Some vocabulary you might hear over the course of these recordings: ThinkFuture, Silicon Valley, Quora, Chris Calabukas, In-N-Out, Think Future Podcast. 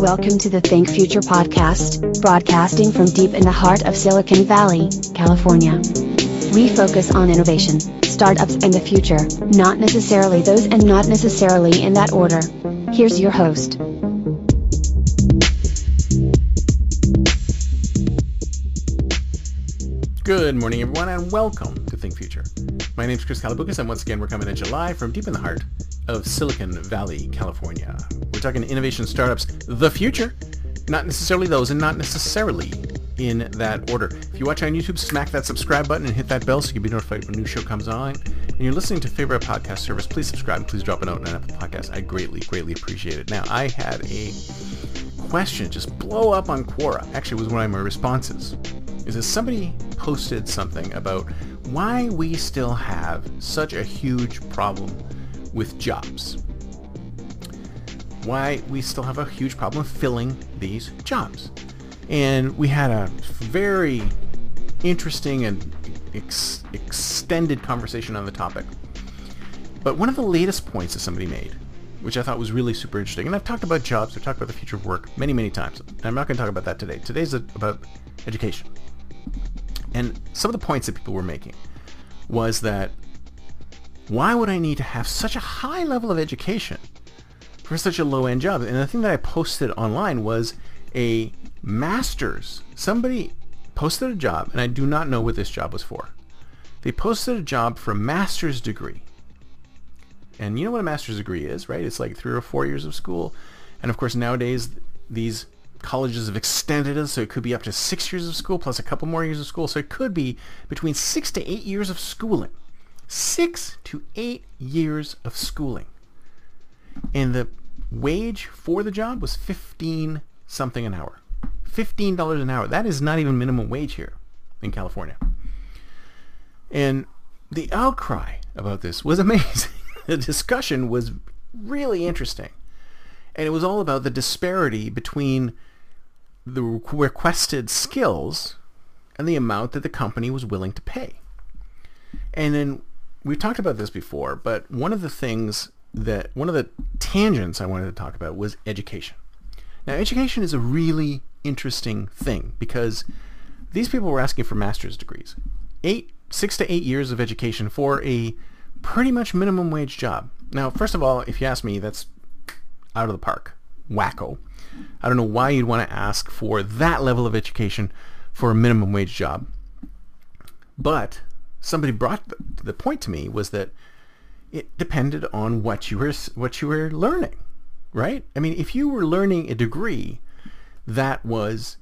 Welcome to the Think Future Podcast, broadcasting from deep in the heart of Silicon Valley, California. We focus on innovation, startups, and the future, not necessarily those and not necessarily in that order. Here's your host. Good morning, everyone, and welcome to Think Future. My name is Chris Calabukas, and once again, we're coming in July from deep in the heart of Silicon Valley, California. We're talking innovation, startups, the future, not necessarily those and not necessarily in that order. If you watch on YouTube, smack that subscribe button and hit that bell so you'll be notified when a new show comes on. And you're listening to favorite podcast service, please subscribe and please drop a note on Apple Podcasts. I greatly, greatly appreciate it. Now, I had a question just blow up on Quora. Actually, it was one of my responses. Is that somebody posted something about why we still have such a huge problem with jobs. Why we still have a huge problem filling these jobs. And we had a very interesting and extended conversation on the topic. But one of the latest points that somebody made, which I thought was really super interesting, and I've talked about jobs, I've talked about the future of work many, many times. And I'm not going to talk about that today. Today's about education. And some of the points that people were making was that why would I need to have such a high level of education for such a low-end job? And the thing that I posted online was a master's. Somebody posted a job, and I do not know what this job was for. They posted a job for a master's degree. And you know what a master's degree is, right? It's like 3 or 4 years of school. And of course, nowadays, these colleges have extended it, so it could be up to 6 years of school plus a couple more years of school. So it could be between 6 to 8 years of schooling. 6 to 8 years of schooling. And the wage for the job was $15 something an hour. $15 an hour. That is not even minimum wage here in California. And the outcry about this was amazing. The discussion was really interesting. And it was all about the disparity between the requested skills and the amount that the company was willing to pay. And then we've talked about this before, but one of the tangents I wanted to talk about was education. Now, education is a really interesting thing because these people were asking for master's degrees. 6 to 8 years of education for a pretty much minimum wage job. Now, first of all, if you ask me, that's out of the park. Wacko. I don't know why you'd want to ask for that level of education for a minimum wage job. But somebody brought the point to me was that it depended on what you were learning, right? I mean, if you were learning a degree that was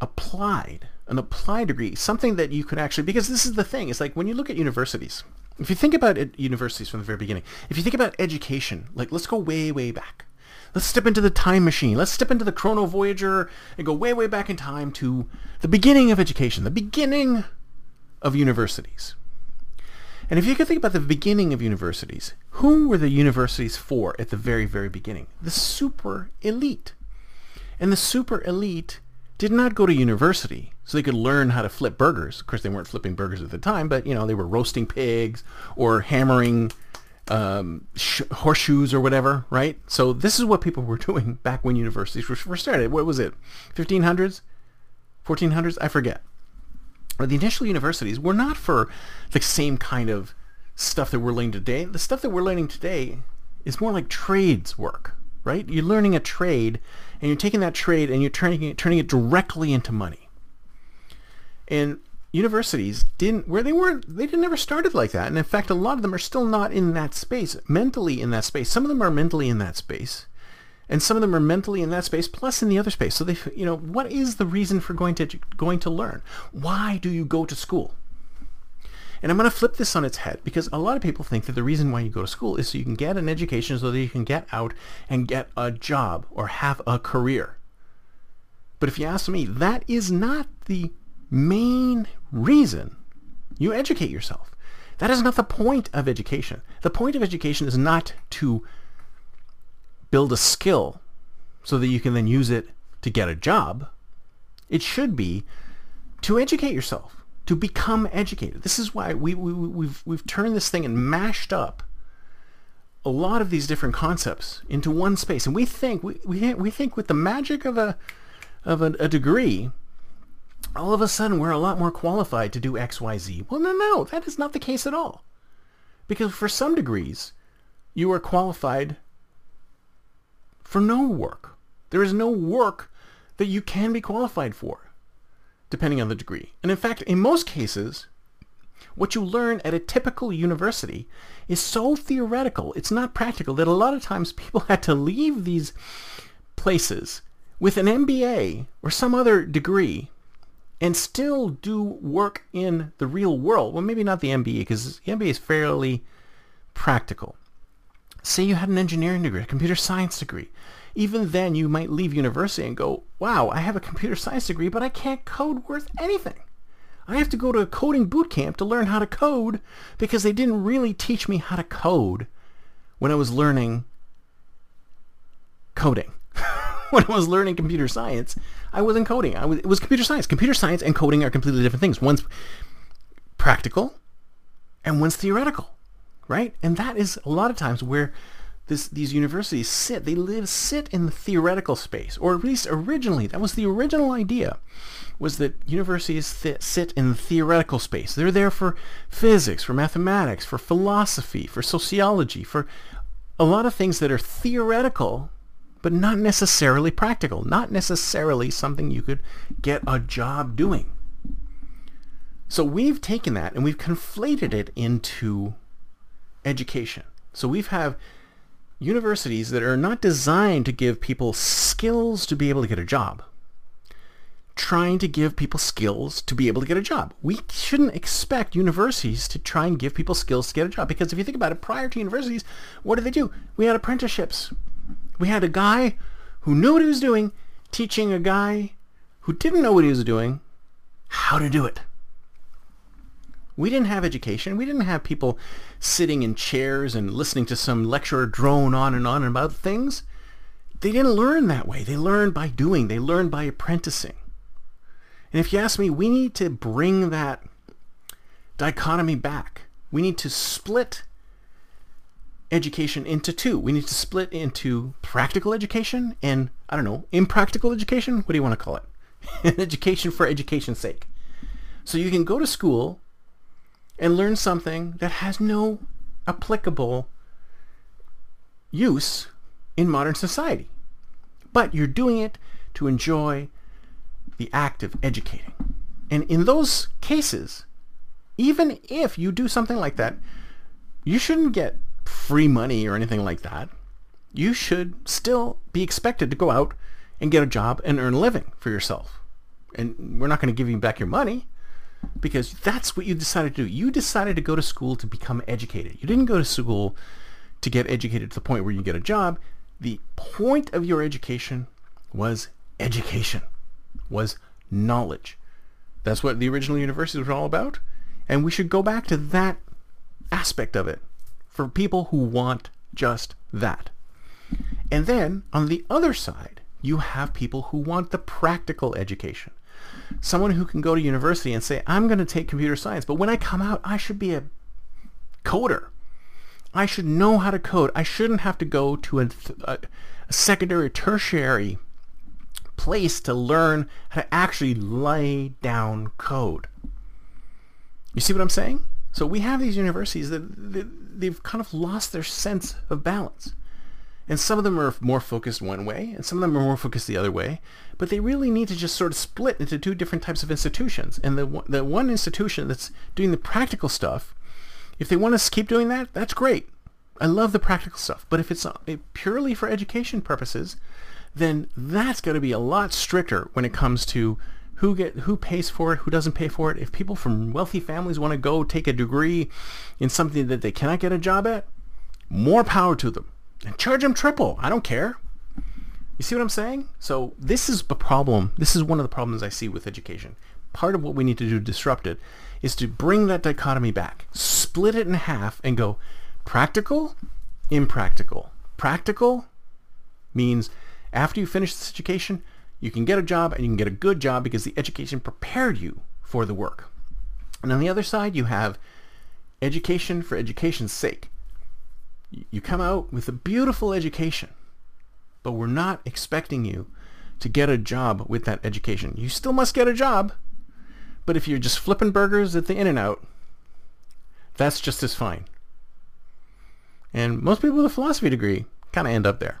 applied, an applied degree, something that you could actually, because this is the thing, it's like when you look at universities, if you think about it, universities from the very beginning, if you think about education, like let's go way, way back. Let's step into the time machine. Let's step into the Chrono Voyager and go way, way back in time to the beginning of education, the beginning of universities. And if you could think about the beginning of universities, who were the universities for at the very, very beginning? The super elite. And the super elite did not go to university so they could learn how to flip burgers. Of course, they weren't flipping burgers at the time, but you know, they were roasting pigs or hammering horseshoes or whatever, right? So this is what people were doing back when universities were started. What was it? 1500s? 1400s? I forget. The initial universities were not for the same kind of stuff that we're learning today. The stuff that we're learning today is more like trades work, right? You're learning a trade, and you're taking that trade and you're turning it directly into money. And universities didn't ever started like that. And in fact, a lot of them are still not in that space, mentally in that space. Some of them are mentally in that space, and some of them are mentally in that space, plus in the other space. So they, you know, what is the reason for going to learn? Why do you go to school? And I'm going to flip this on its head, because a lot of people think that the reason why you go to school is so you can get an education, so that you can get out and get a job or have a career. But if you ask me, that is not the main reason you educate yourself. That is not the point of education. The point of education is not to build a skill so that you can then use it to get a job. It should be to educate yourself, to become educated. This is why we've turned this thing and mashed up a lot of these different concepts into one space. And we think with the magic of a degree, all of a sudden we're a lot more qualified to do X, Y, Z. Well, no, that is not the case at all. Because for some degrees, you are qualified for no work. There is no work that you can be qualified for, depending on the degree. And in fact, in most cases, what you learn at a typical university is so theoretical, it's not practical, that a lot of times people had to leave these places with an MBA or some other degree and still do work in the real world. Well, maybe not the MBA, because the MBA is fairly practical. Say you had an engineering degree, a computer science degree. Even then, you might leave university and go, wow, I have a computer science degree, but I can't code worth anything. I have to go to a coding boot camp to learn how to code, because they didn't really teach me how to code when I was learning coding. When I was learning computer science, I wasn't coding. It was computer science. Computer science and coding are completely different things. One's practical and one's theoretical, right? And that is a lot of times where these universities sit. They sit in the theoretical space, or at least originally, that was the original idea, was that universities sit in the theoretical space. They're there for physics, for mathematics, for philosophy, for sociology, for a lot of things that are theoretical, but not necessarily practical, not necessarily something you could get a job doing. So we've taken that and we've conflated it into education. So we have universities that are not designed to give people skills to be able to get a job, trying to give people skills to be able to get a job. We shouldn't expect universities to try and give people skills to get a job, because if you think about it, prior to universities, what did they do? We had apprenticeships. We had a guy who knew what he was doing teaching a guy who didn't know what he was doing how to do it. We didn't have education. We didn't have people sitting in chairs and listening to some lecturer drone on and about things. They didn't learn that way. They learned by doing. They learned by apprenticing. And if you ask me, we need to bring that dichotomy back. We need to split education into two. We need to split into practical education and, I don't know, impractical education? What do you want to call it? Education for education's sake. So you can go to school and learn something that has no applicable use in modern society, but you're doing it to enjoy the act of educating. And in those cases, even if you do something like that, you shouldn't get free money or anything like that. You should still be expected to go out and get a job and earn a living for yourself. And we're not going to give you back your money, because that's what you decided to do. You decided to go to school to become educated. You didn't go to school to get educated to the point where you get a job. The point of your education, was knowledge. That's what the original universities were all about. And we should go back to that aspect of it, for people who want just that. And then on the other side, you have people who want the practical education. Someone who can go to university and say, I'm going to take computer science, but when I come out, I should be a coder. I should know how to code. I shouldn't have to go to a secondary or tertiary place to learn how to actually lay down code. You see what I'm saying? So we have these universities that they've kind of lost their sense of balance. And some of them are more focused one way, and some of them are more focused the other way. But they really need to just sort of split into two different types of institutions. And the one institution that's doing the practical stuff, if they want to keep doing that, that's great. I love the practical stuff. But if it's purely for education purposes, then that's going to be a lot stricter when it comes to who pays for it, who doesn't pay for it. If people from wealthy families want to go take a degree in something that they cannot get a job at, more power to them. And charge them triple. I don't care. You see what I'm saying? So this is the problem. This is one of the problems I see with education. Part of what we need to do to disrupt it is to bring that dichotomy back. Split it in half and go practical, impractical. Practical means after you finish this education, you can get a job, and you can get a good job because the education prepared you for the work. And on the other side, you have education for education's sake. You come out with a beautiful education, but we're not expecting you to get a job with that education. You still must get a job, but if you're just flipping burgers at the In-N-Out, that's just as fine. And most people with a philosophy degree kind of end up there.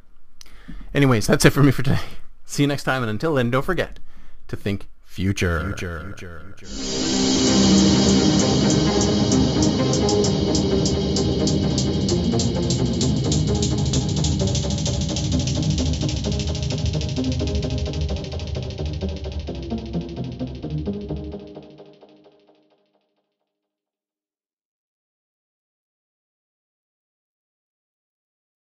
Anyways, that's it for me for today. See you next time, and until then, don't forget to think future. Future.